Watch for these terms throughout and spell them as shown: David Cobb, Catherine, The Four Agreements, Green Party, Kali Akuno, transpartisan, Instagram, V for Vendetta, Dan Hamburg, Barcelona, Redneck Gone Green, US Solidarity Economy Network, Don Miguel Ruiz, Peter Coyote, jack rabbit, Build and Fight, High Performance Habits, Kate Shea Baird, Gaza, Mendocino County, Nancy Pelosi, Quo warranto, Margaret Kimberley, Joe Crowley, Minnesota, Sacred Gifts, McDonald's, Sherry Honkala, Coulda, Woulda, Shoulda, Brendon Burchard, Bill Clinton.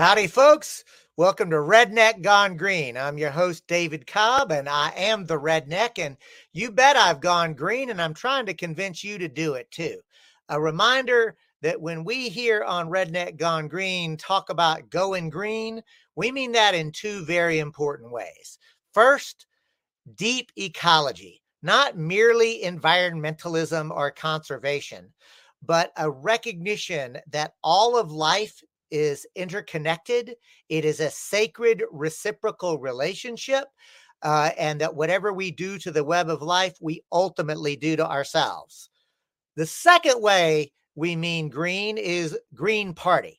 Howdy, folks. Welcome to Redneck Gone Green. I'm your host, David Cobb, and I am the redneck, and you bet I've gone green, and I'm trying to convince you to do it, too. A reminder that when we here on Redneck Gone Green talk about going green, we mean that in two very important ways. First, deep ecology, not merely environmentalism or conservation, but a recognition that all of life is interconnected. It is a sacred reciprocal relationship, and that whatever we do to the web of life, we ultimately do to ourselves. The second way we mean green is Green Party,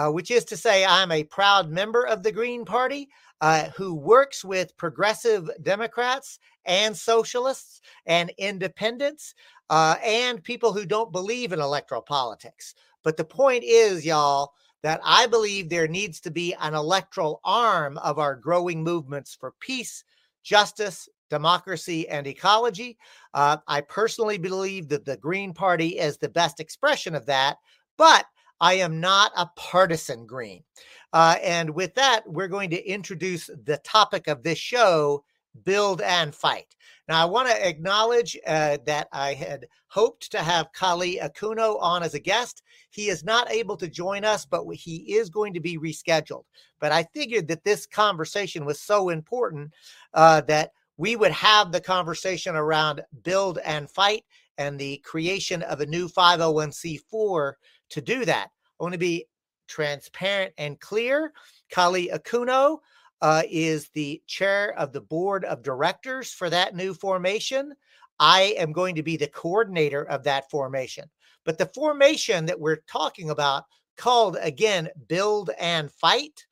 which is to say I'm a proud member of the Green Party who works with progressive Democrats and socialists and independents and people who don't believe in electoral politics. But the point is, y'all, that I believe there needs to be an electoral arm of our growing movements for peace, justice, democracy, and ecology. I personally believe that the Green Party is the best expression of that, but I am not a partisan green. And with that, we're going to introduce the topic of this show, Build and Fight. Now, I want to acknowledge that I had hoped to have Kali Akuno on as a guest. He is not able to join us, but he is going to be rescheduled. But I figured that this conversation was so important that we would have the conversation around Build and Fight and the creation of a new 501c4 to do that. I want to be transparent and clear. Kali Akuno is the chair of the board of directors for that new formation. I am going to be the coordinator of that formation. But the formation that we're talking about, called, again, Build and Fight,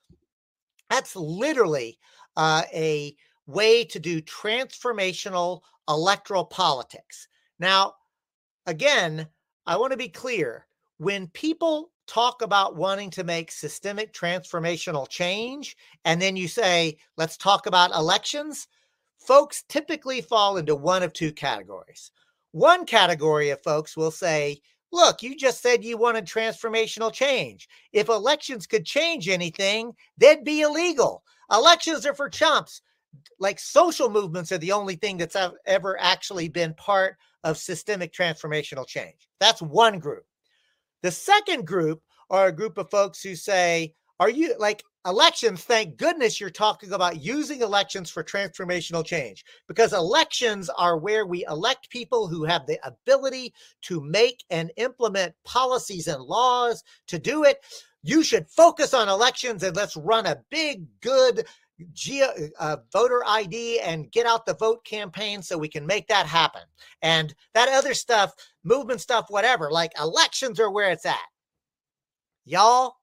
that's literally a way to do transformational electoral politics. Now, again, I want to be clear. When people talk about wanting to make systemic transformational change, and then you say, let's talk about elections, folks typically fall into one of two categories. One category of folks will say, look, you just said you wanted transformational change. If elections could change anything, they'd be illegal. Elections are for chumps. Like, social movements are the only thing that's ever actually been part of systemic transformational change. That's one group. The second group are a group of folks who say, are you like elections? Thank goodness you're talking about using elections for transformational change, because elections are where we elect people who have the ability to make and implement policies and laws to do it. You should focus on elections and let's run a big, good voter ID and get out the vote campaign so we can make that happen. And that other stuff, movement stuff, whatever, like elections are where it's at. Y'all,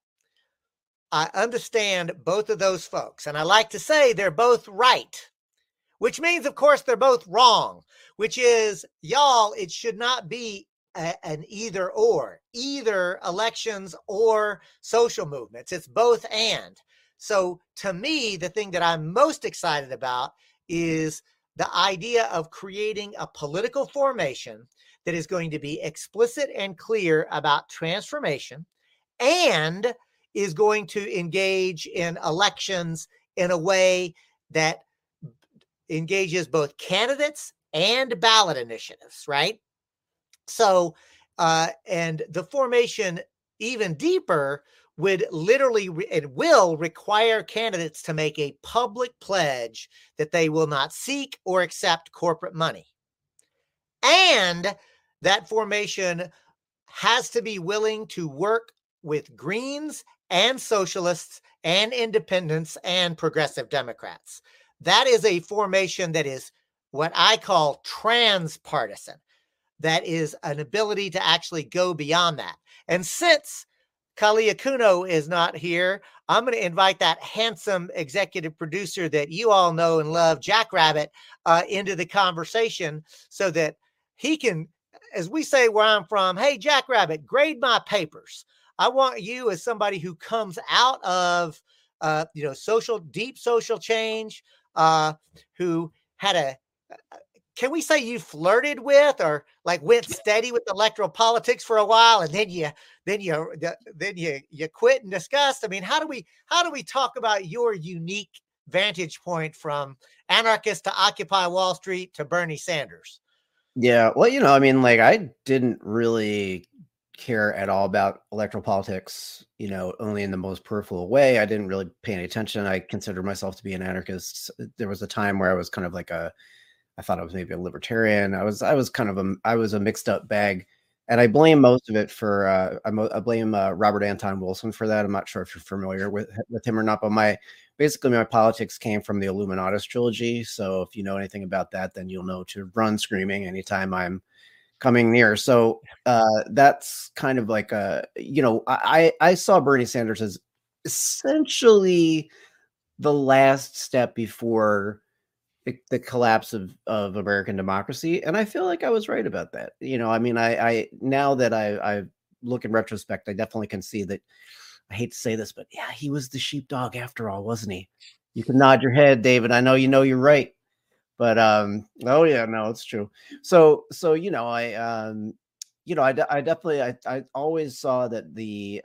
I understand both of those folks. And I like to say they're both right, which means, of course, they're both wrong, which is, y'all, it should not be an either or, either elections or social movements. It's both and. So to me, the thing that I'm most excited about is the idea of creating a political formation that is going to be explicit and clear about transformation and is going to engage in elections in a way that engages both candidates and ballot initiatives, right? So, and the formation even deeper would literally and will require candidates to make a public pledge that they will not seek or accept corporate money. And that formation has to be willing to work with Greens and socialists and independents and progressive Democrats. That is a formation that is what I call transpartisan. That is an ability to actually go beyond that. And since Kali Akuno is not here, I'm going to invite that handsome executive producer that you all know and love, Jack Rabbit, into the conversation so that he can, as we say where I'm from, hey, Jack Rabbit, grade my papers. I want you, as somebody who comes out of, deep social change, who had can we say you flirted with or like went steady with electoral politics for a while and then you then you quit in disgust. I mean, how do we talk about your unique vantage point from anarchist to Occupy Wall Street to Bernie Sanders? Yeah, well, you know, I mean, like, I didn't really care at all about electoral politics, you know, only in the most peripheral way. I didn't really pay any attention. I considered myself to be an anarchist. There was a time where I was kind of like I thought I was maybe a libertarian. I was a mixed up bag, and I blame most of it for, I blame Robert Anton Wilson for that. I'm not sure if you're familiar with him or not, but basically my politics came from the Illuminatus trilogy. So if you know anything about that, then you'll know to run screaming anytime I'm coming near. So that's kind of like, you know, I saw Bernie Sanders as essentially the last step before the collapse of American democracy. And I feel like I was right about that. You know, I mean, I now that I look in retrospect, I definitely can see that. I hate to say this, but yeah, he was the sheepdog after all, wasn't he? You can nod your head, David. I know you're right. But oh yeah, no, it's true. So you know, I definitely always saw that the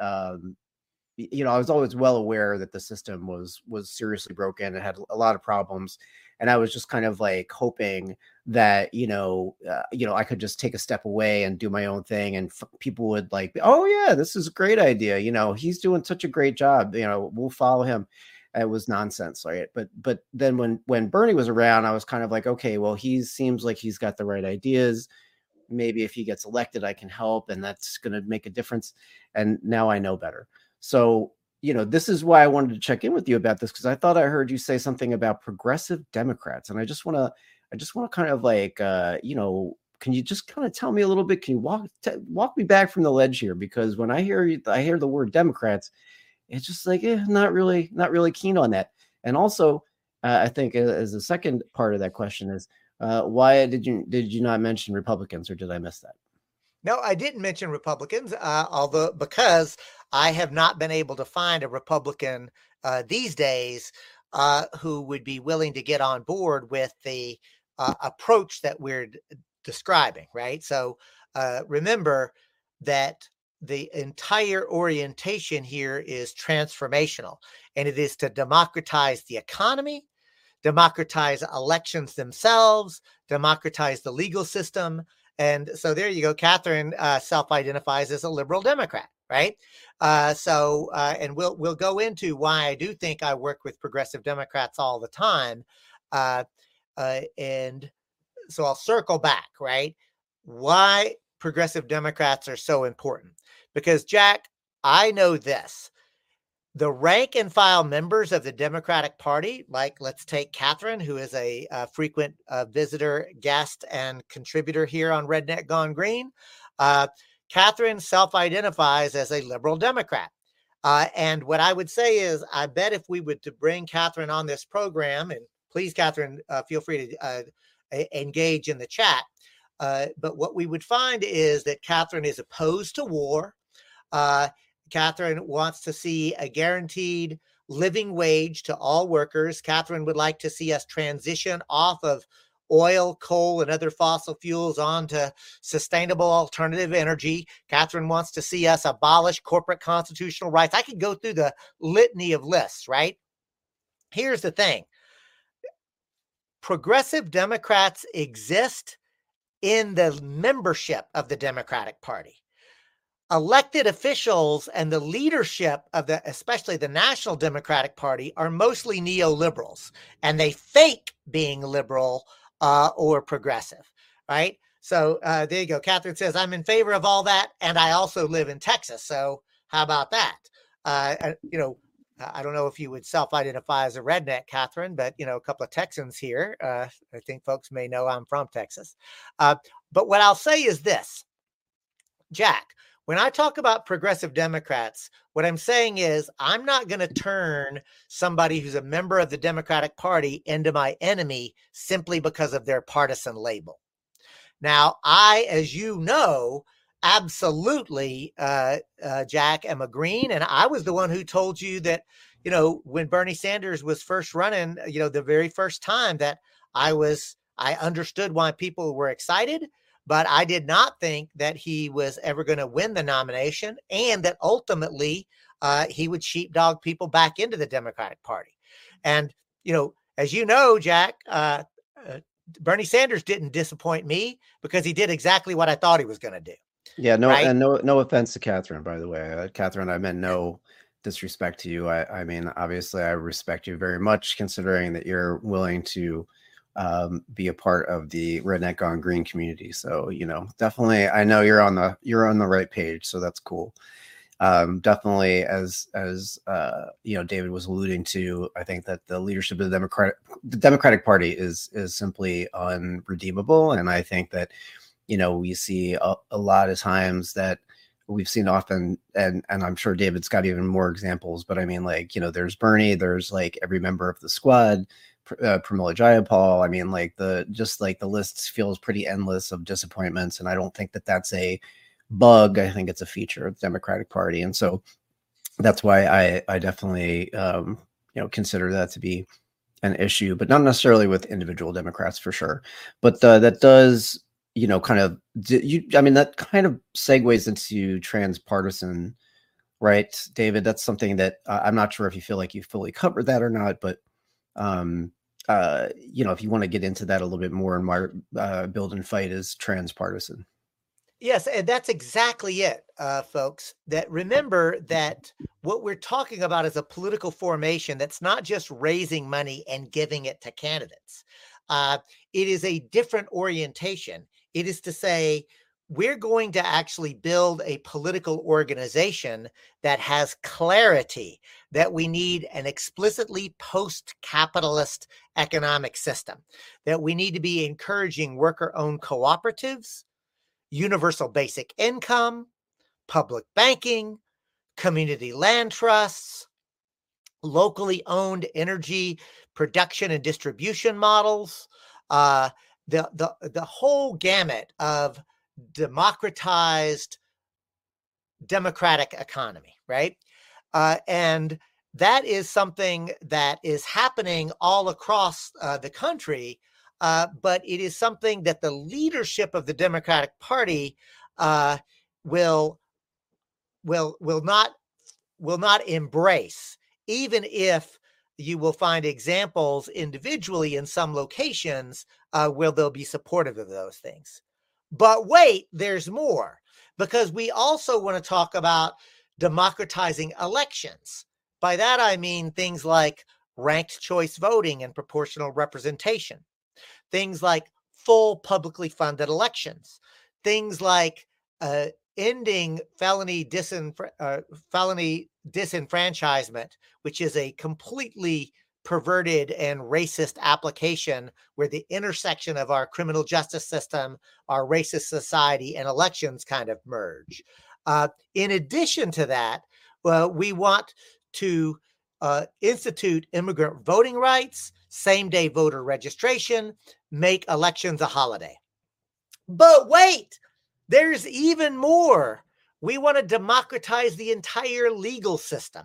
you know, I was always well aware that the system was seriously broken and had a lot of problems. And I was just kind of like hoping that, you know, I could just take a step away and do my own thing, and people would like, oh yeah, this is a great idea. You know, he's doing such a great job. You know, we'll follow him. It was nonsense, right? But then when Bernie was around, I was kind of like, okay, well, he seems like he's got the right ideas. Maybe if he gets elected, I can help, and that's going to make a difference. And now I know better. So, you know, this is why I wanted to check in with you about this, because I thought I heard you say something about progressive Democrats, and I just want to kind of like, you know, can you just kind of tell me a little bit? Can you walk me back from the ledge here? Because when I hear the word Democrats, it's just like, not really keen on that. And also, I think as the second part of that question is, why did you not mention Republicans, or did I miss that? No, I didn't mention Republicans, although because I have not been able to find a Republican these days who would be willing to get on board with the approach that we're describing, right? So remember that the entire orientation here is transformational, and it is to democratize the economy, democratize elections themselves, democratize the legal system. And so there you go. Catherine self-identifies as a liberal Democrat, right? And we'll go into why I do think I work with progressive Democrats all the time. And so I'll circle back, right? Why progressive Democrats are so important. Because, Jack, I know this. The rank and file members of the Democratic Party, like let's take Catherine, who is a frequent visitor, guest, and contributor here on Redneck Gone Green. Catherine self-identifies as a liberal Democrat. And what I would say is, I bet if we were to bring Catherine on this program, and please, Catherine, feel free to engage in the chat. But what we would find is that Catherine is opposed to war. Catherine wants to see a guaranteed living wage to all workers. Catherine would like to see us transition off of oil, coal, and other fossil fuels onto sustainable alternative energy. Catherine wants to see us abolish corporate constitutional rights. I could go through the litany of lists, right? Here's the thing. Progressive Democrats exist in the membership of the Democratic Party. Elected officials and the leadership of especially the National Democratic Party, are mostly neoliberals, and they fake being liberal or progressive, right? So there you go. Catherine says, I'm in favor of all that, and I also live in Texas. So how about that? You know, I don't know if you would self-identify as a redneck, Catherine, but, you know, a couple of Texans here. I think folks may know I'm from Texas. But what I'll say is this, Jack. When I talk about progressive Democrats, what I'm saying is I'm not going to turn somebody who's a member of the Democratic Party into my enemy simply because of their partisan label. Now, I, as you know, absolutely, Jack, am a green. And I was the one who told you that, you know, when Bernie Sanders was first running, you know, the very first time that I understood why people were excited. But I did not think that he was ever going to win the nomination, and that ultimately he would sheepdog people back into the Democratic Party. And, you know, as you know, Jack, Bernie Sanders didn't disappoint me because he did exactly what I thought he was going to do. Yeah, no, right? And no offense to Catherine, by the way. Catherine, I meant no disrespect to you. I mean, obviously, I respect you very much, considering that you're willing to be a part of the Redneck Gone Green community. So, you know, definitely, I know you're on the right page. So that's cool. Definitely, as you know, David was alluding to, I think that the leadership of the Democratic Party is simply unredeemable. And I think that, you know, we see a lot of times that we've seen often, and I'm sure David's got even more examples, but I mean, like, you know, there's Bernie, there's like every member of the squad, Pramila Jayapal. I mean, like the list feels pretty endless of disappointments. And I don't think that that's a bug. I think it's a feature of the Democratic Party. And so that's why I definitely, you know, consider that to be an issue, but not necessarily with individual Democrats for sure. But that does, you know, kind of, that kind of segues into transpartisan, right, David? That's something that I'm not sure if you feel like you fully covered that or not, but you know, if you want to get into that a little bit more, and my Build and Fight is transpartisan. Yes, and that's exactly it, folks. That remember that what we're talking about is a political formation that's not just raising money and giving it to candidates. It is a different orientation. It is to say, we're going to actually build a political organization that has clarity that we need an explicitly post-capitalist economic system, that we need to be encouraging worker-owned cooperatives, universal basic income, public banking, community land trusts, locally owned energy production and distribution models, the whole gamut of democratized democratic economy, right? And that is something that is happening all across the country, but it is something that the leadership of the Democratic Party will not embrace, even if you will find examples individually in some locations where they'll be supportive of those things. But wait, there's more, because we also want to talk about democratizing elections. By that, I mean things like ranked choice voting and proportional representation, things like full publicly funded elections, things like ending felony disenfranchisement, which is a completely perverted and racist application where the intersection of our criminal justice system, our racist society, and elections kind of merge. In addition to that, we want to institute immigrant voting rights, same-day voter registration, make elections a holiday. But wait, there's even more. We want to democratize the entire legal system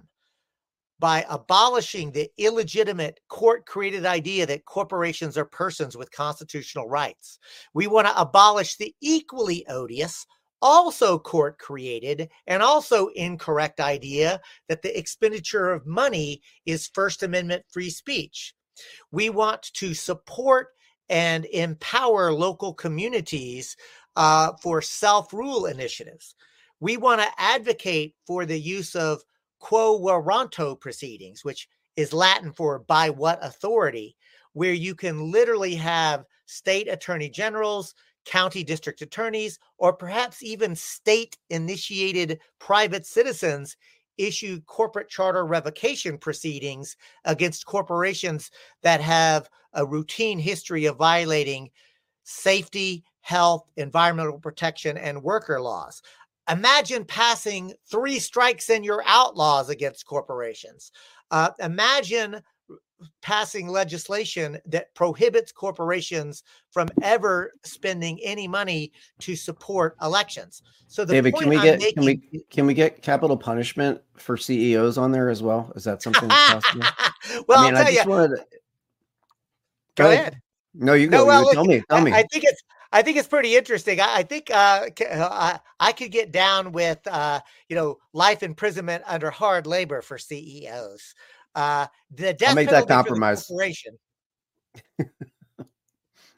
by abolishing the illegitimate court-created idea that corporations are persons with constitutional rights. We want to abolish the equally odious, also court-created, and also incorrect idea that the expenditure of money is First Amendment free speech. We want to support and empower local communities for self-rule initiatives. We want to advocate for the use of Quo warranto proceedings, which is Latin for by what authority, where you can literally have state attorney generals, county district attorneys, or perhaps even state-initiated private citizens issue corporate charter revocation proceedings against corporations that have a routine history of violating safety, health, environmental protection, and worker laws. Imagine passing 3 strikes and you're out laws against corporations. Imagine passing legislation that prohibits corporations from ever spending any money to support elections. So, David, can we get capital punishment for CEOs on there as well? Is that something that's possible? Well, I'll tell you. Go ahead. No, you go. Tell me. I think it's. I think it's pretty interesting. I think I could get down with, life imprisonment under hard labor for CEOs. The death penalty that compromise. For the corporation.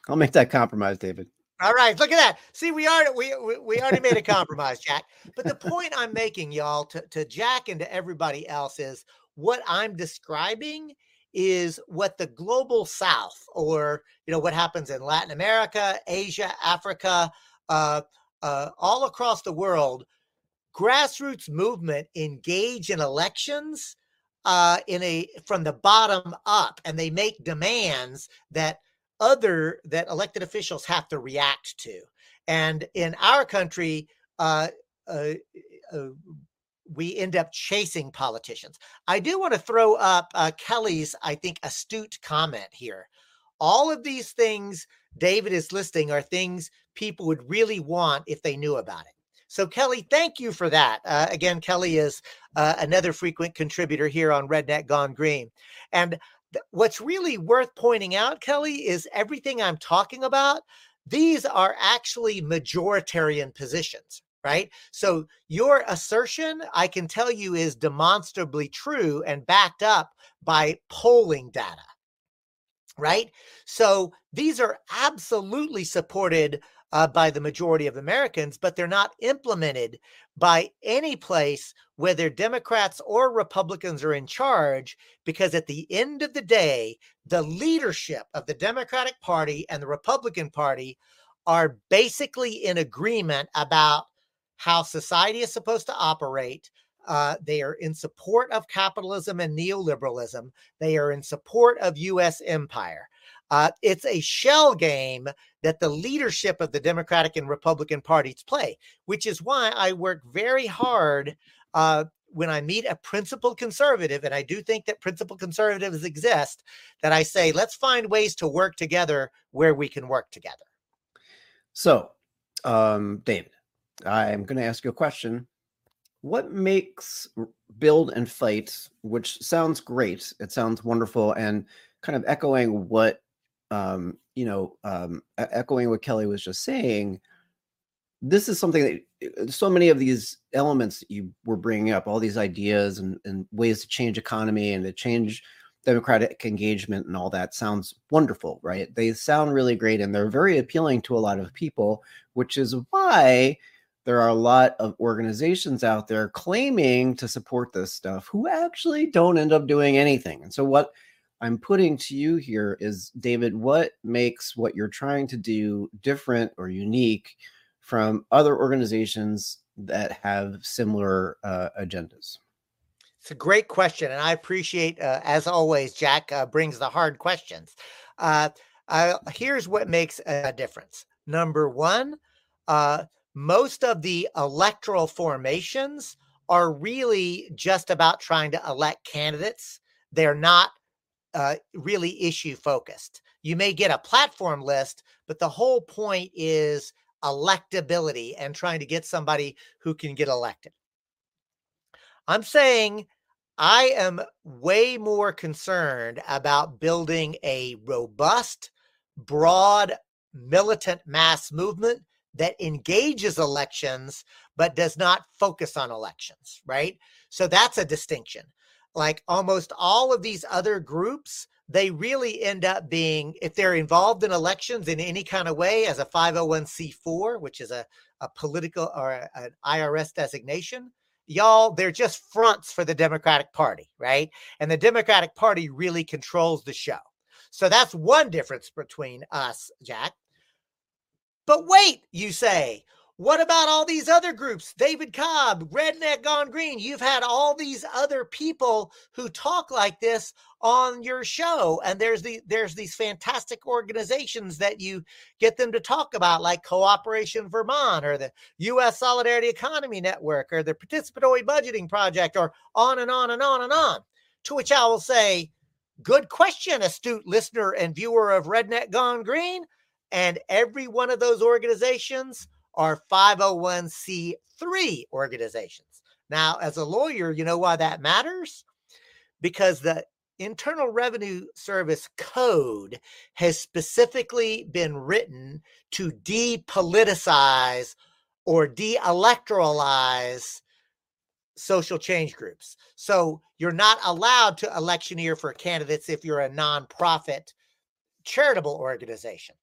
I'll make that compromise, David. All right, look at that. See, we already made a compromise, Jack. But the point I'm making, y'all, to Jack and to everybody else is what I'm describing is what the global South, or what happens in Latin America, Asia, Africa, all across the world, grassroots movement engage in elections from the bottom up, and they make demands that elected officials have to react to. And in our country, we end up chasing politicians. I do want to throw up Kelly's, I think, astute comment here. All of these things David is listing are things people would really want if they knew about it. So, Kelly, thank you for that. Again, Kelly is another frequent contributor here on Redneck Gone Green. And what's really worth pointing out, Kelly, is everything I'm talking about, these are actually majoritarian positions, right? So your assertion, I can tell you, is demonstrably true and backed up by polling data, right? So these are absolutely supported by the majority of Americans, but they're not implemented by any place, whether Democrats or Republicans are in charge, because at the end of the day, the leadership of the Democratic Party and the Republican Party are basically in agreement about how society is supposed to operate. They are in support of capitalism and neoliberalism. They are in support of U.S. empire. It's a shell game that the leadership of the Democratic and Republican parties play, which is why I work very hard when I meet a principled conservative, and I do think that principled conservatives exist, that I say, let's find ways to work together where we can work together. So, David, I'm going to ask you a question. What makes Build and Fight, which sounds great, it sounds wonderful, and kind of echoing what echoing what Kelly was just saying, this is something that so many of these elements that you were bringing up, all these ideas and ways to change economy and to change democratic engagement and all that sounds wonderful, right? They sound really great and they're very appealing to a lot of people, which is why there are a lot of organizations out there claiming to support this stuff who actually don't end up doing anything. And so what I'm putting to you here is, David, what makes what you're trying to do different or unique from other organizations that have similar agendas? It's a great question. And I appreciate, as always, Jack brings the hard questions. Here's what makes a difference. Number one, most of the electoral formations are really just about trying to elect candidates. They're not really issue focused. You may get a platform list, but the whole point is electability and trying to get somebody who can get elected. I'm saying I am way more concerned about building a robust, broad, militant mass movement that engages elections, but does not focus on elections, right? So that's a distinction. Like almost all of these other groups, they really end up being, if they're involved in elections in any kind of way as a 501c4, which is a political or an IRS designation, y'all, they're just fronts for the Democratic Party, right? And the Democratic Party really controls the show. So that's one difference between us, Jack. But wait, you say, what about all these other groups? David Cobb, Redneck Gone Green. You've had all these other people who talk like this on your show. And there's these fantastic organizations that you get them to talk about, like Cooperation Vermont or the US Solidarity Economy Network or the Participatory Budgeting Project or on and on and on and on. To which I will say, good question, astute listener and viewer of Redneck Gone Green. And every one of those organizations are 501c3 organizations. Now, as a lawyer, you know why that matters? Because the Internal Revenue Service code has specifically been written to depoliticize or de-electoralize social change groups. So you're not allowed to electioneer for candidates if you're a nonprofit charitable organization.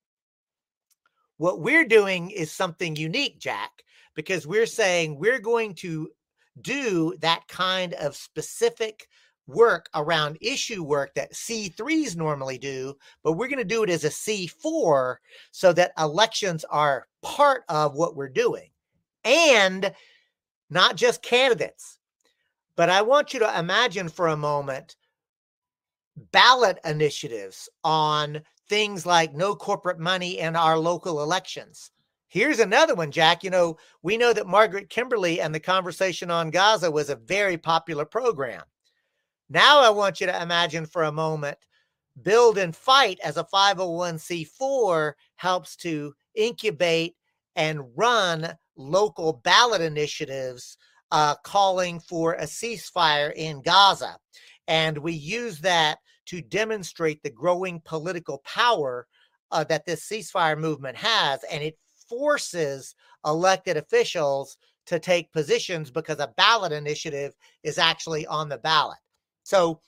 What we're doing is something unique, Jack, because we're saying we're going to do that kind of specific work around issue work that C3s normally do, but we're going to do it as a C4 so that elections are part of what we're doing. And not just candidates, but I want you to imagine for a moment ballot initiatives on things like no corporate money in our local elections. Here's another one, Jack. You know, we know that Margaret Kimberley and the conversation on Gaza was a very popular program. Now I want you to imagine for a moment, Build and Fight as a 501c4 helps to incubate and run local ballot initiatives calling for a ceasefire in Gaza. And we use that to demonstrate the growing political power that this ceasefire movement has. And it forces elected officials to take positions because a ballot initiative is actually on the ballot. So,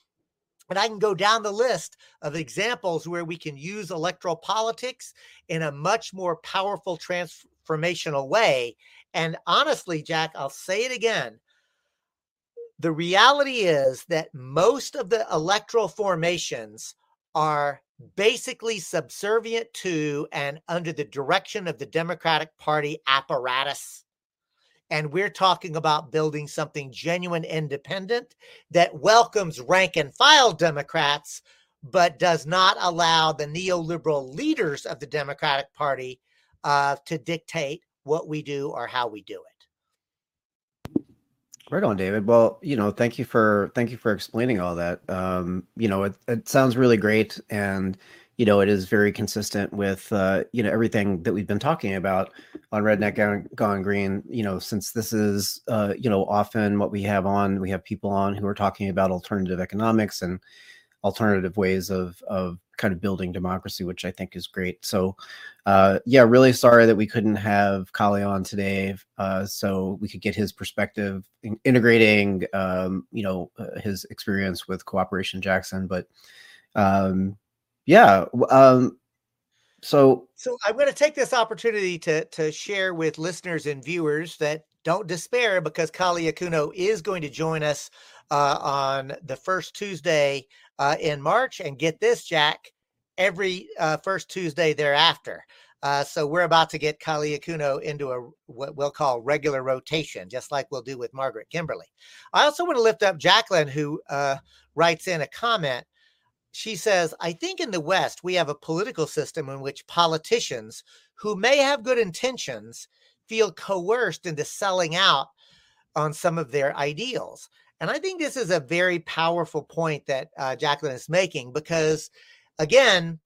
and I can go down the list of examples where we can use electoral politics in a much more powerful transformational way. And honestly, Jack, I'll say it again. The reality is that most of the electoral formations are basically subservient to and under the direction of the Democratic Party apparatus. And we're talking about building something genuine independent that welcomes rank and file Democrats, but does not allow the neoliberal leaders of the Democratic Party to dictate what we do or how we do it. Right on, David. Well, you know, thank you for explaining all that. You know, it sounds really great. And, you know, it is very consistent with, you know, everything that we've been talking about on Redneck Gone Green, you know, since this is, you know, often what we have on, we have people on who are talking about alternative economics and alternative ways of kind of building democracy, which I think is great. So, yeah, really sorry that we couldn't have Kali on today so we could get his perspective in integrating, you know, his experience with Cooperation Jackson. But, yeah. So I'm going to take this opportunity to share with listeners and viewers that don't despair, because Kali Akuno is going to join us on the first Tuesday in March, and get this, Jack, every first Tuesday thereafter. So we're about to get Kali Akuno into what we'll call regular rotation, just like we'll do with Margaret Kimberley. I also want to lift up Jacqueline, who writes in a comment. She says, I think in the West, we have a political system in which politicians who may have good intentions feel coerced into selling out on some of their ideals. And I think this is a very powerful point that Jacqueline is making, because, again,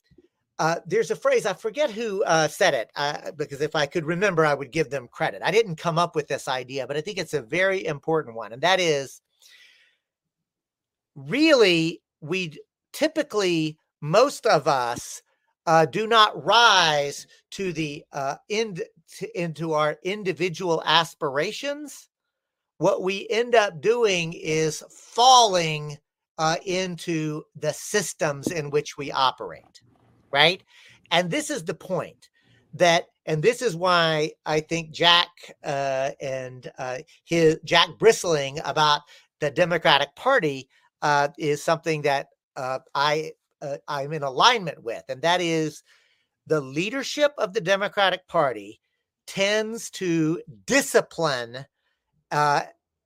there's a phrase, I forget who said it, because if I could remember, I would give them credit. I didn't come up with this idea, but I think it's a very important one. And that is, really, we typically, most of us do not rise to the into our individual aspirations. What we end up doing is falling into the systems in which we operate, right? And this is the point that, and this is why I think Jack his Jack bristling about the Democratic Party is something that I'm in alignment with, and that is the leadership of the Democratic Party tends to discipline.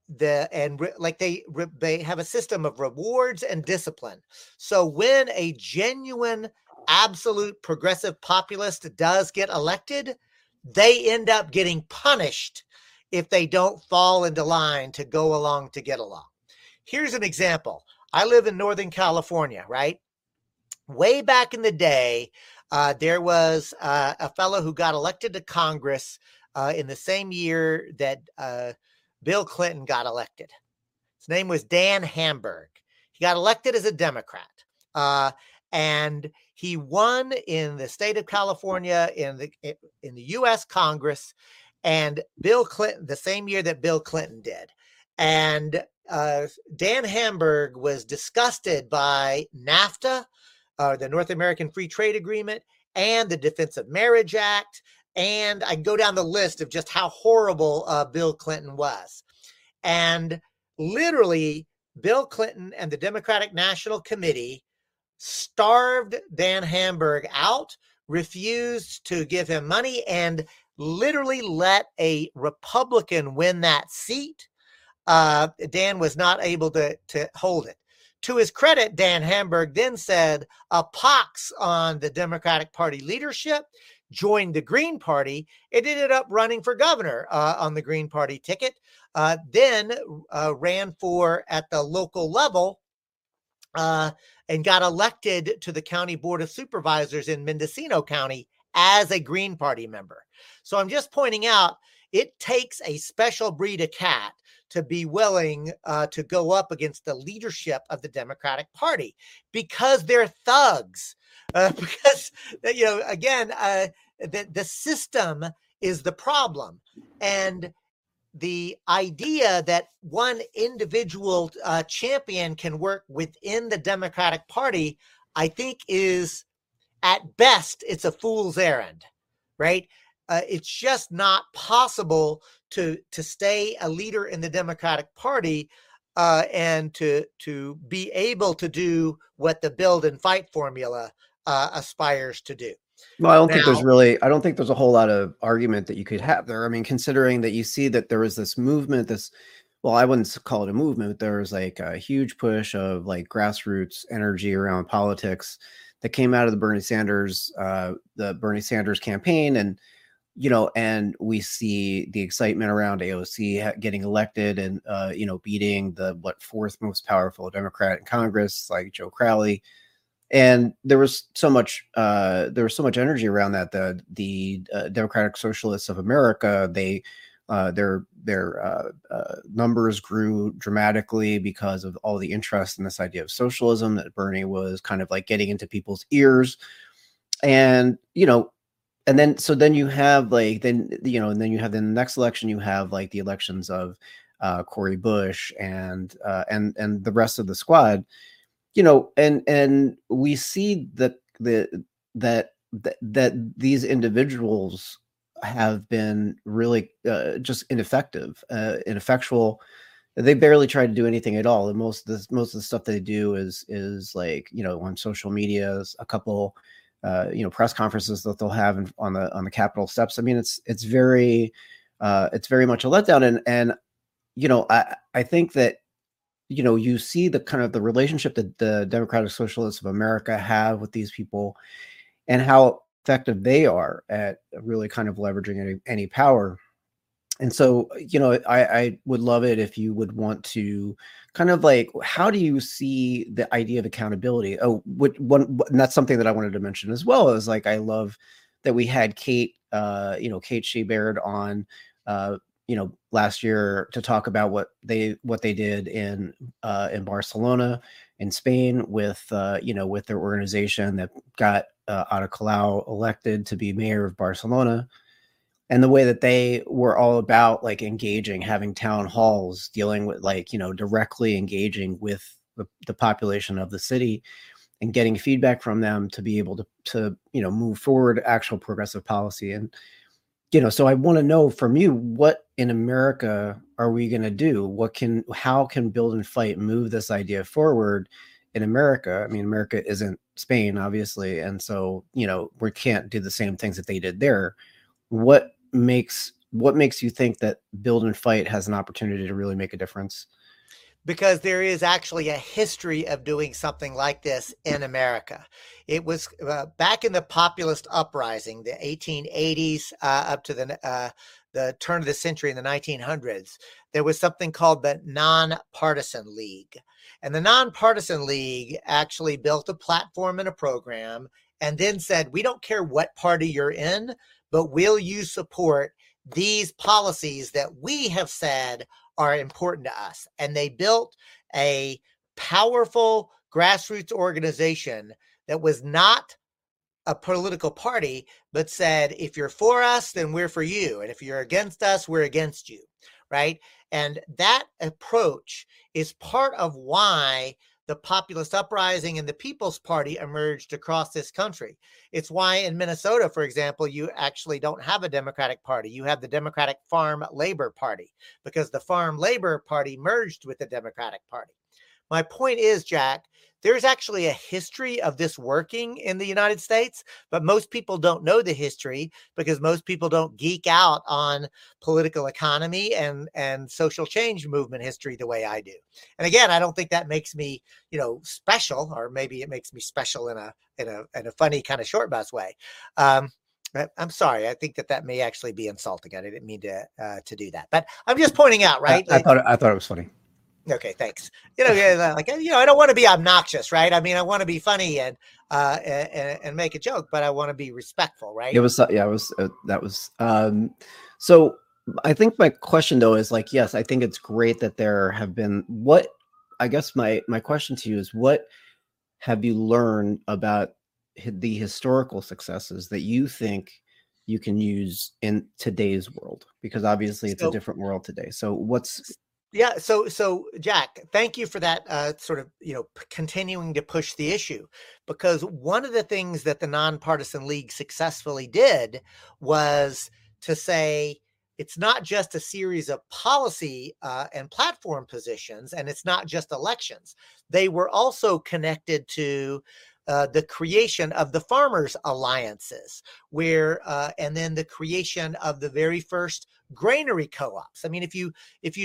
They have a system of rewards and discipline. So when a genuine, absolute progressive populist does get elected, they end up getting punished if they don't fall into line to go along to get along. Here's an example. I live in Northern California, right? Way back in the day, there was a fellow who got elected to Congress in the same year that Bill Clinton got elected. His name was Dan Hamburg. He got elected as a Democrat. And he won in the state of California in the US Congress and Bill Clinton, the same year that Bill Clinton did. And Dan Hamburg was disgusted by NAFTA, the North American Free Trade Agreement, and the Defense of Marriage Act. And I go down the list of just how horrible Bill Clinton was. And literally, Bill Clinton and the Democratic National Committee starved Dan Hamburg out, refused to give him money, and literally let a Republican win that seat. Dan was not able to hold it. To his credit, Dan Hamburg then said a pox on the Democratic Party leadership, joined the Green Party, and ended up running for governor on the Green Party ticket, then ran for at the local level and got elected to the County Board of Supervisors in Mendocino County as a Green Party member. So I'm just pointing out, it takes a special breed of cat to be willing to go up against the leadership of the Democratic Party, because they're thugs. Because, you know, again, the system is the problem. And the idea that one individual champion can work within the Democratic Party, I think, is at best, it's a fool's errand, right? It's just not possible to stay a leader in the Democratic Party and to be able to do what the Build and Fight formula aspires to do. Well, I don't think there's a whole lot of argument that you could have there. I mean, considering that you see that there was this movement, well, I wouldn't call it a movement. There was like a huge push of like grassroots energy around politics that came out of the Bernie Sanders campaign. And, you know, and we see the excitement around AOC getting elected and, you know, beating the fourth most powerful Democrat in Congress, like Joe Crowley. And there was so much energy around that. The Democratic Socialists of America, their numbers grew dramatically because of all the interest in this idea of socialism that Bernie was kind of like getting into people's ears. And, you know, and then, so then you have like, then, you know, and then you have the next election, you have like the elections of Cori Bush and the rest of the squad, you know, and we see that these individuals have been really just ineffective, ineffectual. They barely try to do anything at all. And most of the stuff they do is like, you know, on social media, a couple, you know, press conferences that they'll have on the Capitol steps. I mean, it's very much a letdown. And, you know, I think that, you know, you see the kind of the relationship that the Democratic Socialists of America have with these people and how effective they are at really kind of leveraging any power. And so, you know, I would love it if you would want to kind of like, how do you see the idea of accountability? Oh, and that's something that I wanted to mention as well. Is like, I love that we had Kate Shea Baird on, you know, last year to talk about what they did in Barcelona in Spain with their organization that got Ada Colau elected to be mayor of Barcelona. And the way that they were all about like engaging, having town halls, dealing with like, you know, directly engaging with the population of the city and getting feedback from them to be able to, you know, move forward actual progressive policy. And, you know, so I want to know from you, what in America are we going to do? How can Build and Fight move this idea forward in America? I mean, America isn't Spain, obviously. And so, you know, we can't do the same things that they did there. What makes you think that Build and Fight has an opportunity to really make a difference? Because there is actually a history of doing something like this in America. It was back in the populist uprising, the 1880s up to the turn of the century in the 1900s. There was something called the Nonpartisan League. And the Nonpartisan League actually built a platform and a program and then said, we don't care what party you're in, but will you support these policies that we have said are important to us? And they built a powerful grassroots organization that was not a political party, but said, if you're for us, then we're for you. And if you're against us, we're against you, right? And that approach is part of why the populist uprising and the People's Party emerged across this country. It's why in Minnesota, for example, you actually don't have a Democratic Party. You have the Democratic Farm Labor Party, because the Farm Labor Party merged with the Democratic Party. My point is, Jack, there's actually a history of this working in the United States, but most people don't know the history because most people don't geek out on political economy and social change movement history the way I do. And again, I don't think that makes me, you know, special, or maybe it makes me special in a funny kind of short bus way. I'm sorry. I think that may actually be insulting. I didn't mean to do that, but I'm just pointing out, right? I thought it was funny. Okay, thanks. You know, like, you know, I don't want to be obnoxious, right? I mean, I want to be funny and make a joke, but I want to be respectful, right? So I think my question though is like, yes, I think it's great that there have been, what, I guess my question to you is, what have you learned about the historical successes that you think you can use in today's world? Because obviously it's a different world today. So what's... Yeah. So Jack, thank you for that sort of, you know, continuing to push the issue, because one of the things that the Nonpartisan League successfully did was to say, it's not just a series of policy and platform positions, and it's not just elections. They were also connected to the creation of the farmers' alliances, where and then the creation of the very first granary co-ops. I mean, if you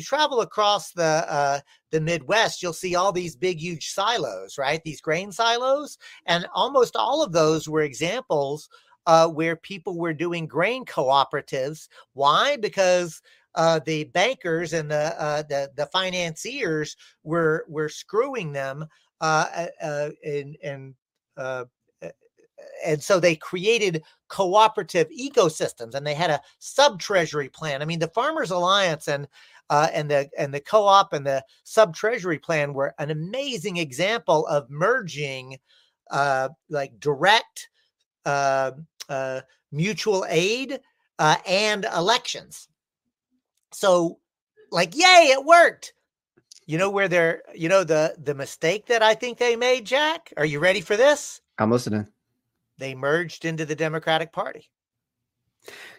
travel across the Midwest, you'll see all these big, huge silos, right? These grain silos, and almost all of those were examples where people were doing grain cooperatives. Why? Because the bankers and the financiers were screwing them and so they created cooperative ecosystems, and they had a sub-treasury plan. I mean, the Farmers Alliance and the co-op and the sub-treasury plan were an amazing example of merging like direct mutual aid and elections. So, like, yay, it worked. You know where they're, you know, the mistake that I think they made, Jack? Are you ready for this? I'm listening. They merged into the Democratic Party.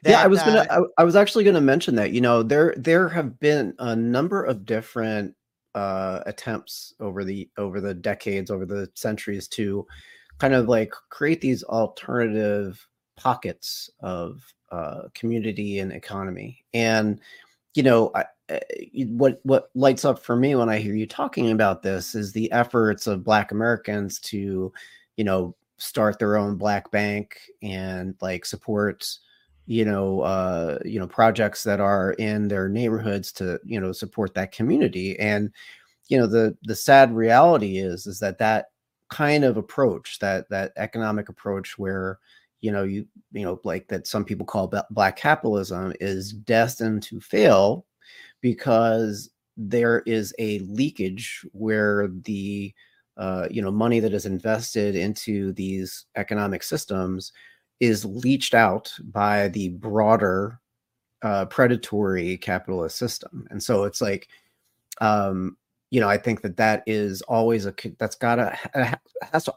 I was actually gonna mention that. You know, there have been a number of different attempts over the decades, over the centuries, to kind of like create these alternative pockets of community and economy. And you know, what lights up for me when I hear you talking about this is the efforts of Black Americans to, you know, start their own Black bank and like support, you know, projects that are in their neighborhoods to, you know, support that community. And, you know, the sad reality is that kind of approach, that economic approach where, you know, like that some people call Black capitalism, is destined to fail, because there is a leakage where the, you know, money that is invested into these economic systems is leached out by the broader predatory capitalist system. And so it's like, you know, I think that is always has to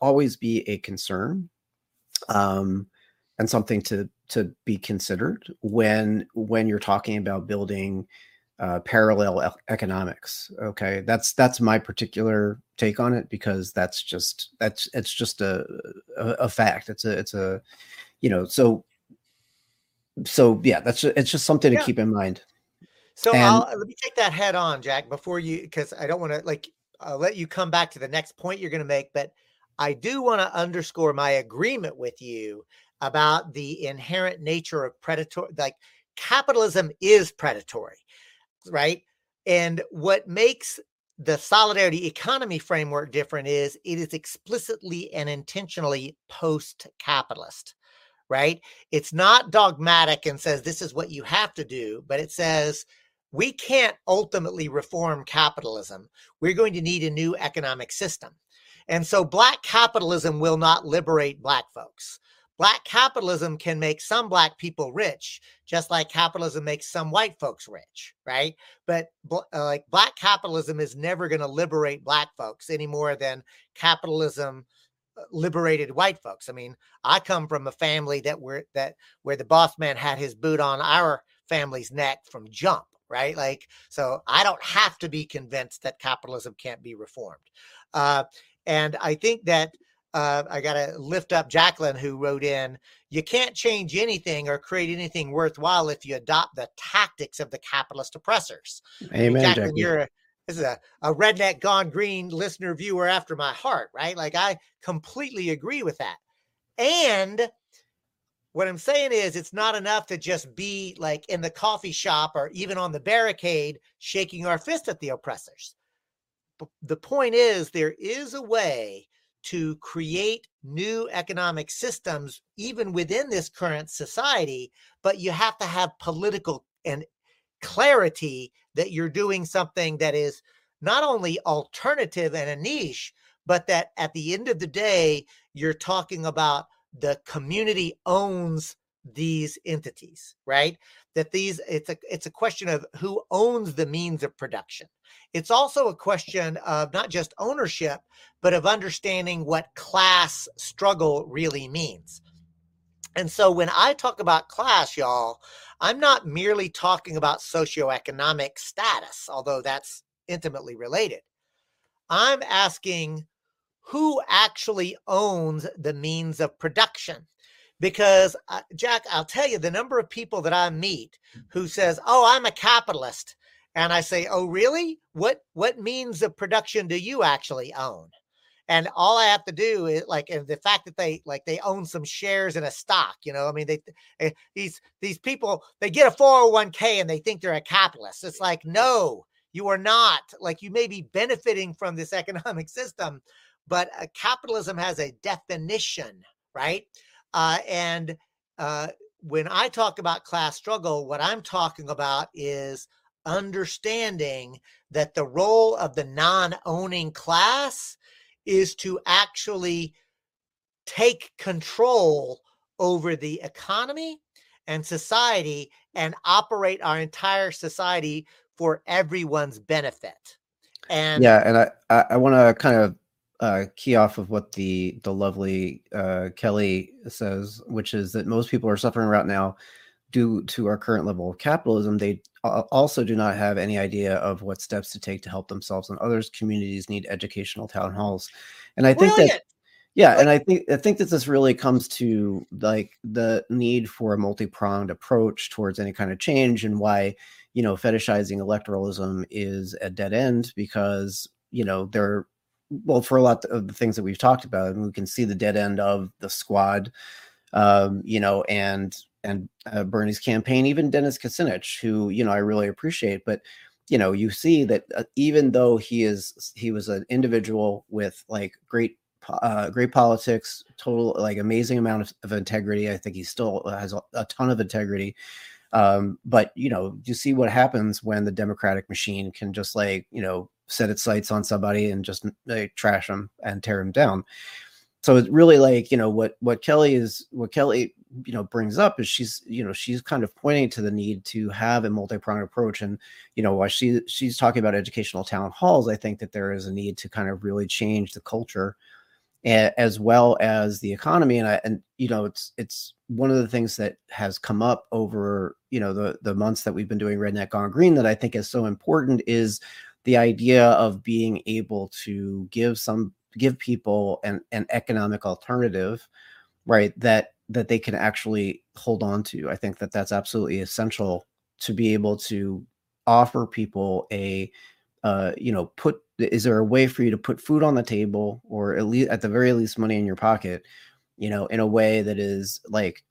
always be a concern, and something to be considered when you're talking about building parallel economics. Okay, that's my particular take on it, because it's just a fact. It's a you know, so yeah, it's just something to keep in mind. So let me take that head on, Jack, before you, because I don't want to I'll let you come back to the next point you're going to make, but I do want to underscore my agreement with you about the inherent nature of predatory, like capitalism is predatory. Right. And what makes the solidarity economy framework different is it is explicitly and intentionally post-capitalist. Right. It's not dogmatic and says this is what you have to do, but it says we can't ultimately reform capitalism. We're going to need a new economic system. And so black capitalism will not liberate black folks. Black capitalism can make some black people rich, just like capitalism makes some white folks rich, right? But like black capitalism is never going to liberate black folks any more than capitalism liberated white folks. I mean, I come from a family where the boss man had his boot on our family's neck from jump, right? Like, so I don't have to be convinced that capitalism can't be reformed. And I think that I got to lift up Jacqueline, who wrote in, you can't change anything or create anything worthwhile if you adopt the tactics of the capitalist oppressors. Amen, Jacqueline. This is a redneck gone green listener viewer after my heart, right? Like, I completely agree with that. And what I'm saying is, it's not enough to just be like in the coffee shop or even on the barricade shaking our fist at the oppressors. But the point is, there is a way to create new economic systems, even within this current society, but you have to have political and clarity that you're doing something that is not only alternative and a niche, but that at the end of the day, you're talking about the community owns these entities, right? That these, it's a question of who owns the means of production. It's also a question of not just ownership, but of understanding what class struggle really means. And so when I talk about class, y'all, I'm not merely talking about socioeconomic status, although that's intimately related. I'm asking who actually owns the means of production. Because, Jack, I'll tell you, the number of people that I meet who says, oh, I'm a capitalist. And I say, oh, really? What means of production do you actually own? And all I have to do is, like, and the fact that they own some shares in a stock, you know, I mean, these people, they get a 401k and they think they're a capitalist. It's like, no, you are not. Like, you may be benefiting from this economic system, but capitalism has a definition, right? When I talk about class struggle, what I'm talking about is understanding that the role of the non-owning class is to actually take control over the economy and society and operate our entire society for everyone's benefit. And yeah, and I want to kind of key off of what the lovely Kelly says, which is that most people are suffering right now due to our current level of capitalism. They also do not have any idea of what steps to take to help themselves and others. Communities need educational town halls. And I think that, yeah, and I think that this really comes to like the need for a multi-pronged approach towards any kind of change, and why, you know, fetishizing electoralism is a dead end, because, you know, they're, well, for a lot of the things that we've talked about, and we can see the dead end of the squad, you know, and Bernie's campaign, even Dennis Kucinich, who, you know, I really appreciate, but, you know, you see that even though he was an individual with like great politics, total, like amazing amount of integrity. I think he still has a ton of integrity. But, you know, you see what happens when the Democratic machine can just like, you know, set its sights on somebody and just trash them and tear them down. So it's really like, you know, what Kelly, you know, brings up is she's kind of pointing to the need to have a multi-pronged approach. And, you know, while she's talking about educational town halls, I think that there is a need to kind of really change the culture as well as the economy. And you know, it's one of the things that has come up over, you know, the months that we've been doing Redneck Gone Green that I think is so important is the idea of being able to give people an economic alternative, right, that they can actually hold on to. I think that that's absolutely essential to be able to offer people a, you know, is there a way for you to put food on the table, or at least at the very least money in your pocket, you know, in a way that is like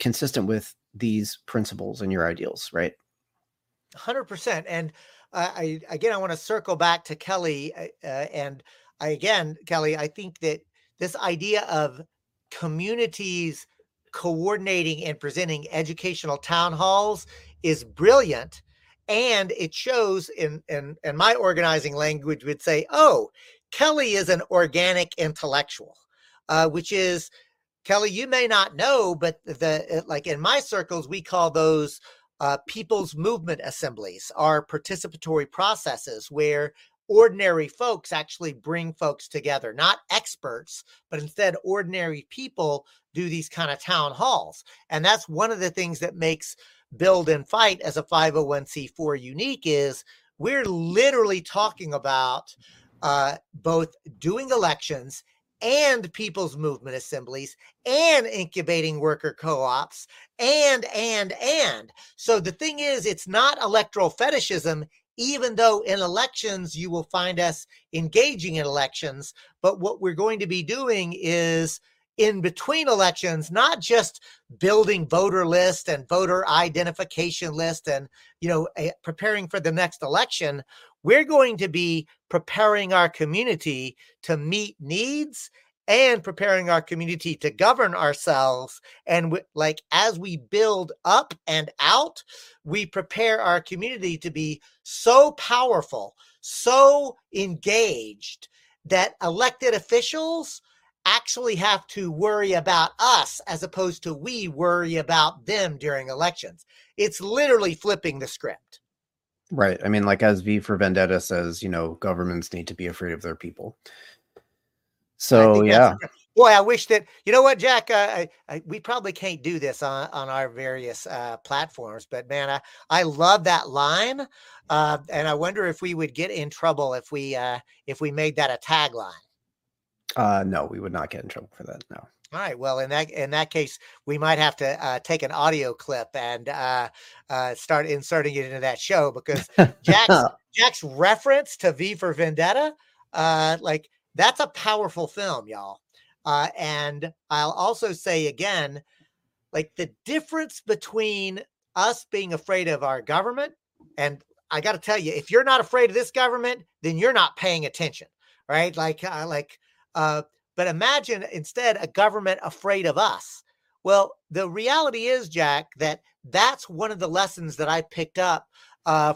consistent with these principles and your ideals, right? 100%. And I want to circle back to Kelly. Kelly, I think that this idea of communities coordinating and presenting educational town halls is brilliant. And it shows in my organizing language would say, oh, Kelly is an organic intellectual, which is, Kelly, you may not know, but like in my circles, we call those people's movement assemblies, are participatory processes where ordinary folks actually bring folks together, not experts, but instead ordinary people do these kind of town halls. And that's one of the things that makes Build and Fight as a 501c4 unique is we're literally talking about both doing elections and people's movement assemblies and incubating worker co-ops and. So the thing is, it's not electoral fetishism, even though in elections, you will find us engaging in elections. But what we're going to be doing is in between elections, not just building voter lists and voter identification lists and, you know, preparing for the next election, we're going to be preparing our community to meet needs and preparing our community to govern ourselves. And like as we build up and out, we prepare our community to be so powerful, so engaged that elected officials actually have to worry about us as opposed to we worry about them during elections. It's literally flipping the script. Right. I mean, like as V for Vendetta says, you know, governments need to be afraid of their people. So, yeah. Boy, I wish that, you know what, Jack, we probably can't do this on our various platforms, but man, I love that line. And I wonder if we would get in trouble if we made that a tagline. No, we would not get in trouble for that. No. All right. Well, in that case, we might have to take an audio clip and start inserting it into that show because Jack's reference to V for Vendetta, like that's a powerful film, y'all. And I'll also say again, like the difference between us being afraid of our government, and I got to tell you, if you're not afraid of this government, then you're not paying attention, right? But imagine instead a government afraid of us. Well, the reality is, Jack, that's one of the lessons that I picked up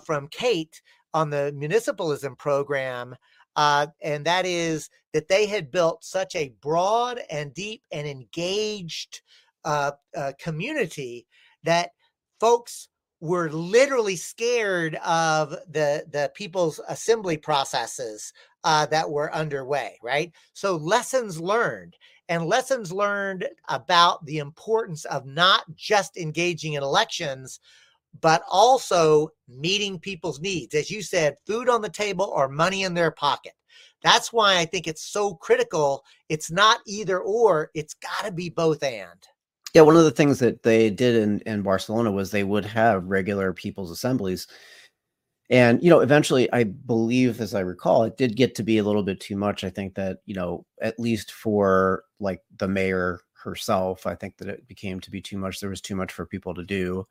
from Kate on the municipalism program. And that is that they had built such a broad and deep and engaged community that folks were literally scared of the people's assembly processes that were underway, right? So lessons learned, and lessons learned about the importance of not just engaging in elections, but also meeting people's needs. As you said, food on the table or money in their pocket. That's why I think it's so critical. It's not either or, it's gotta be both and. Yeah, one of the things that they did in Barcelona was they would have regular people's assemblies. And, you know, eventually, I believe, as I recall, it did get to be a little bit too much. I think that, you know, at least for like the mayor herself, I think that it became to be too much. There was too much for people to do.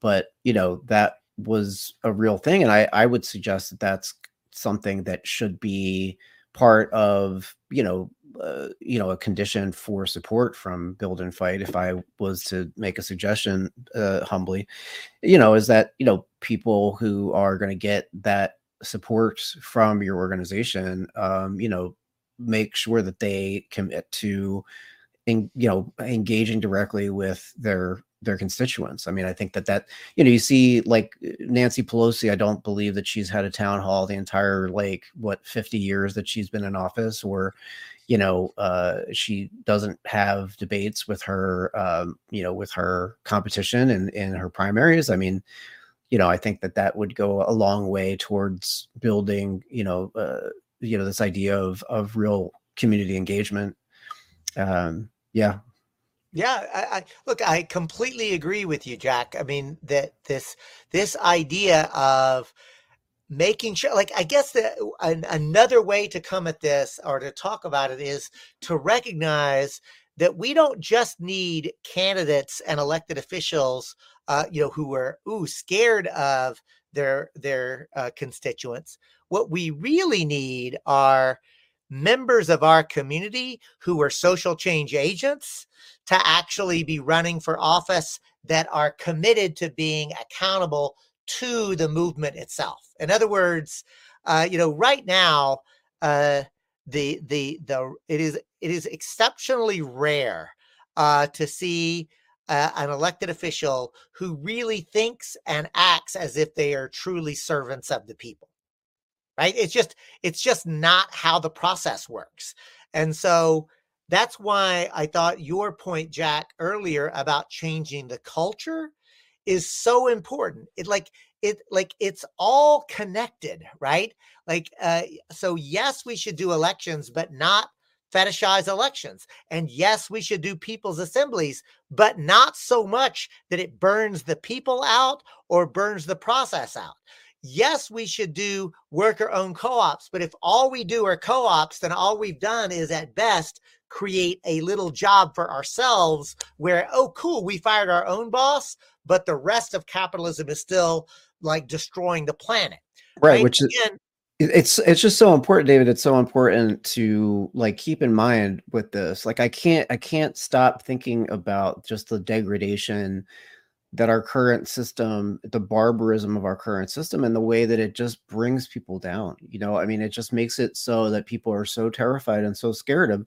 But, you know, that was a real thing. And I would suggest that that's something that should be part of, you know, a condition for support from Build and Fight. If I was to make a suggestion, humbly, you know, is that, you know, people who are going to get that support from your organization, you know, make sure that they commit to, you know, engaging directly with their constituents. I mean, I think that, you know, you see like Nancy Pelosi, I don't believe that she's had a town hall the entire, like what, 50 years that she's been in office, or, you know, she doesn't have debates with her, you know, with her competition and in her primaries. I mean, you know, I think that would go a long way towards building, you know, this idea of real community engagement. Yeah. Yeah. Look, I completely agree with you, Jack. I mean, that this idea of making sure, like, I guess that another way to come at this or to talk about it is to recognize that we don't just need candidates and elected officials, you know, who are scared of their constituents. What we really need are members of our community who are social change agents to actually be running for office, that are committed to being accountable to the movement itself. In other words, right now, it is exceptionally rare to see an elected official who really thinks and acts as if they are truly servants of the people. Right? It's just not how the process works. And so that's why I thought your point, Jack, earlier about changing the culture is so important. It's all connected, right? So yes, we should do elections, but not fetishize elections. And yes, we should do people's assemblies, but not so much that it burns the people out or burns the process out. Yes, we should do worker-owned co-ops, but if all we do are co-ops, then all we've done is at best create a little job for ourselves where, oh, cool, we fired our own boss, but the rest of capitalism is still like destroying the planet. Right. Which again, it's just so important, David. It's so important to like keep in mind with this. Like I can't stop thinking about just the degradation that our current system, the barbarism of our current system, and the way that it just brings people down. It just makes it so that people are so terrified and so scared of,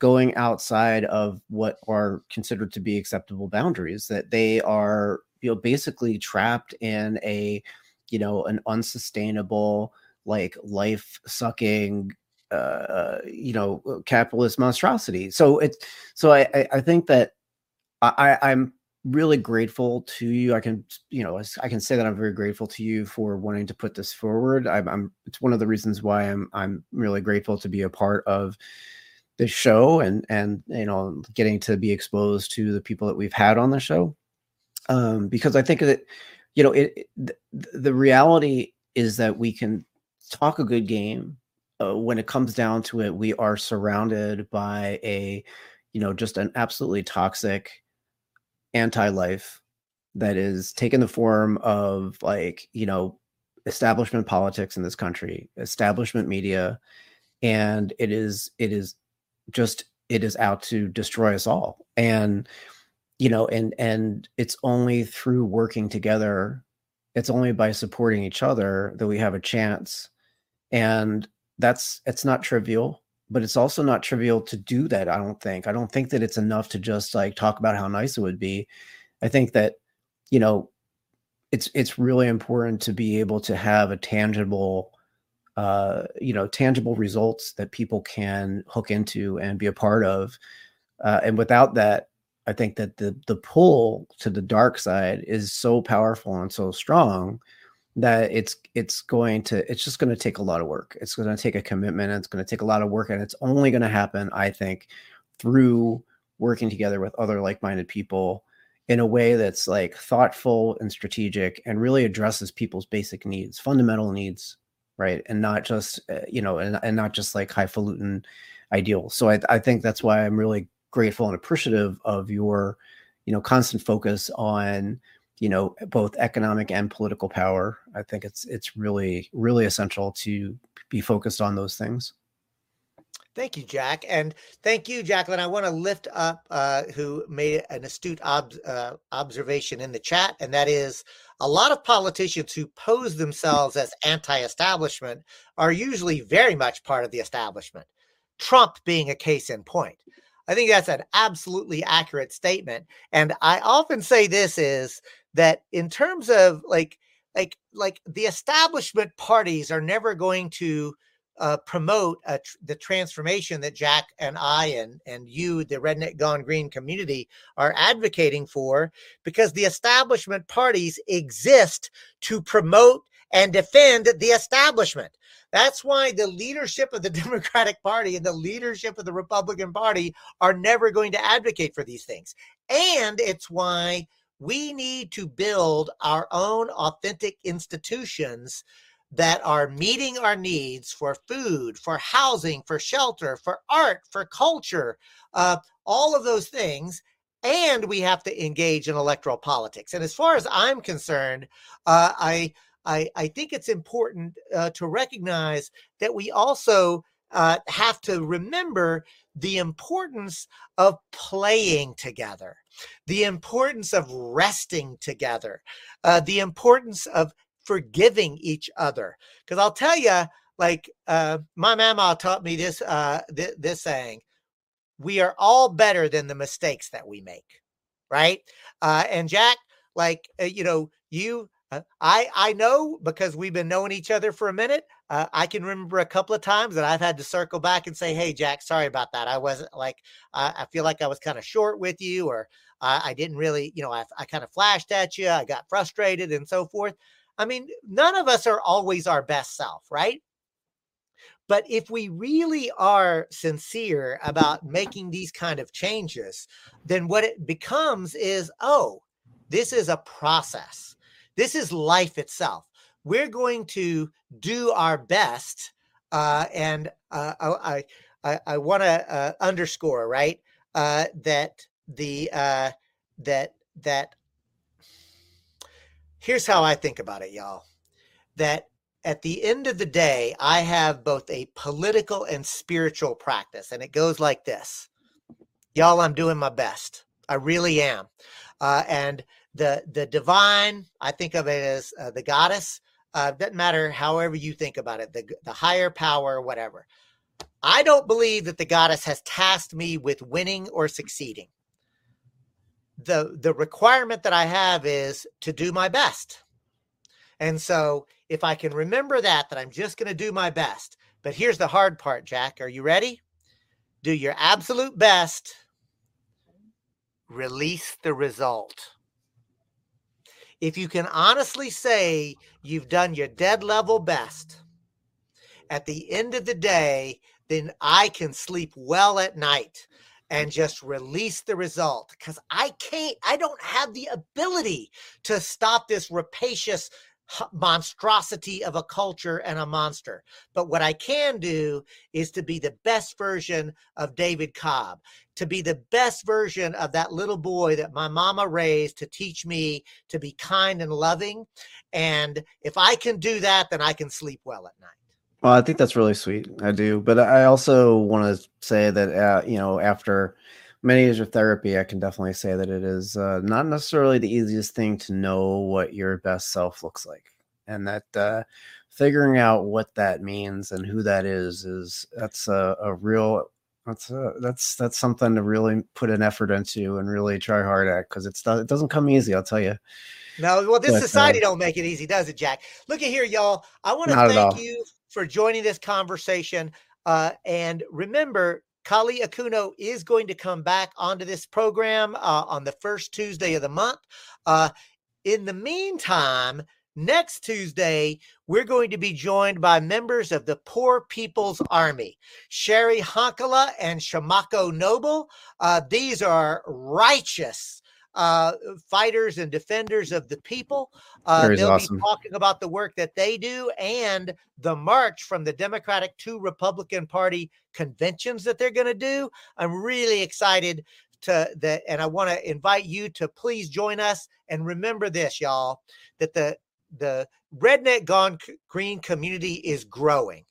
going outside of what are considered to be acceptable boundaries, that they are, basically trapped in a, an unsustainable, like life sucking, capitalist monstrosity. So I think that I'm really grateful to you. I can say that I'm very grateful to you for wanting to put this forward. It's one of the reasons why I'm really grateful to be a part of this show and getting to be exposed to the people that we've had on the show. Because I think that, the reality is that we can talk a good game. When it comes down to it, we are surrounded by just an absolutely toxic anti-life that is taking the form of establishment politics in this country, establishment media, and it is out to destroy us all. And and it's only through working together, it's only by supporting each other that we have a chance. And it's not trivial. But it's also not trivial to do that, I don't think. I don't think that it's enough to just like talk about how nice it would be. I think that, it's really important to be able to have a tangible, tangible results that people can hook into and be a part of. And without that, I think that the pull to the dark side is so powerful and so strong that it's just going to take a lot of work. It's going to take a commitment. And it's going to take a lot of work, and it's only going to happen, I think, through working together with other like-minded people in a way that's like thoughtful and strategic and really addresses people's basic needs, fundamental needs, right? And not just, and not just like highfalutin ideals. So I think that's why I'm really grateful and appreciative of your, constant focus on, both economic and political power. I think it's really, really essential to be focused on those things. Thank you, Jack. And thank you, Jacqueline. I want to lift up who made an astute observation in the chat. And that is, a lot of politicians who pose themselves as anti-establishment are usually very much part of the establishment, Trump being a case in point. I think that's an absolutely accurate statement. And I often say this is, that in terms of like the establishment parties are never going to promote the transformation that Jack and I and you, the Redneck Gone Green community, are advocating for, because the establishment parties exist to promote and defend the establishment. That's why the leadership of the Democratic Party and the leadership of the Republican Party are never going to advocate for these things. And it's why we need to build our own authentic institutions that are meeting our needs for food, for housing, for shelter, for art, for culture, all of those things. And we have to engage in electoral politics. And as far as I'm concerned, I think it's important to recognize that we also have to remember the importance of playing together, the importance of resting together, the importance of forgiving each other. Because I'll tell you, like my mama taught me this, this saying, we are all better than the mistakes that we make, right? And Jack, like, you know, you, I know, because we've been knowing each other for a minute, I can remember a couple of times that I've had to circle back and say, hey, Jack, sorry about that. I wasn't like, I feel like I was kind of short with you, or I didn't really, you know, I kind of flashed at you. I got frustrated and so forth. I mean, none of us are always our best self, right? But if we really are sincere about making these kind of changes, then what it becomes is, oh, this is a process. This is life itself. We're going to do our best, and I want to underscore, right, that the that here's how I think about it, y'all. That at the end of the day, I have both a political and spiritual practice, and it goes like this, y'all. I'm doing my best. I really am, and the divine, I think of it as the goddess. Doesn't matter however you think about it, the higher power, whatever. I don't believe that the goddess has tasked me with winning or succeeding. The requirement that I have is to do my best. And so if I can remember that I'm just going to do my best. But here's the hard part, Jack. Are you ready? Do your absolute best. Release the result. If you can honestly say you've done your dead level best, at the end of the day, then I can sleep well at night and just release the result, because I don't have the ability to stop this rapacious monstrosity of a culture and a monster. But what I can do is to be the best version of David Cobb, to be the best version of that little boy that my mama raised to teach me to be kind and loving. And if I can do that, then I can sleep well at night. Well, I think that's really sweet. I do. But I also want to say that, you know, after many years of therapy, I can definitely say that it is not necessarily the easiest thing to know what your best self looks like, and that figuring out what that means and who that is that's a real that's something to really put an effort into and really try hard at, because it doesn't come easy. I'll tell you. No, well, this society don't make it easy, does it, Jack? Look at here, y'all. I want to thank you for joining this conversation, and remember, Kali Akuno is going to come back onto this program on the first Tuesday of the month. In the meantime, next Tuesday, we're going to be joined by members of the Poor People's Army, Sherry Honkala and Shamako Noble. These are righteous fighters and defenders of the people. They'll be talking about the work that they do and the march from the Democratic to Republican Party conventions that they're going to do. I'm really excited to that. And I want to invite you to please join us. And remember this, y'all, that the Redneck Gone Green community is growing.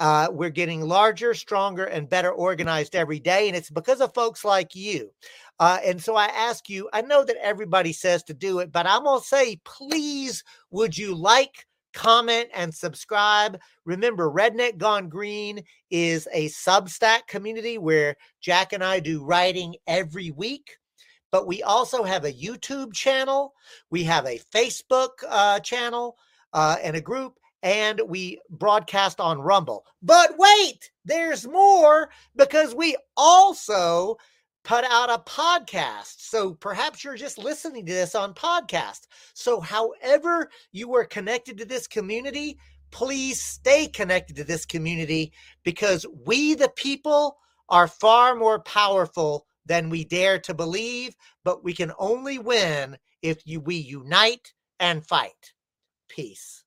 We're getting larger, stronger, and better organized every day. And it's because of folks like you. And so I ask you, I know that everybody says to do it, but I'm going to say, please, would you like, comment, and subscribe? Remember, Redneck Gone Green is a Substack community where Jack and I do writing every week. But we also have a YouTube channel. We have a Facebook channel and a group. And we broadcast on Rumble. But wait, there's more, because we also put out a podcast. So perhaps you're just listening to this on podcast. So however you are connected to this community, please stay connected to this community, because we, the people, are far more powerful than we dare to believe, but we can only win if we unite and fight. Peace.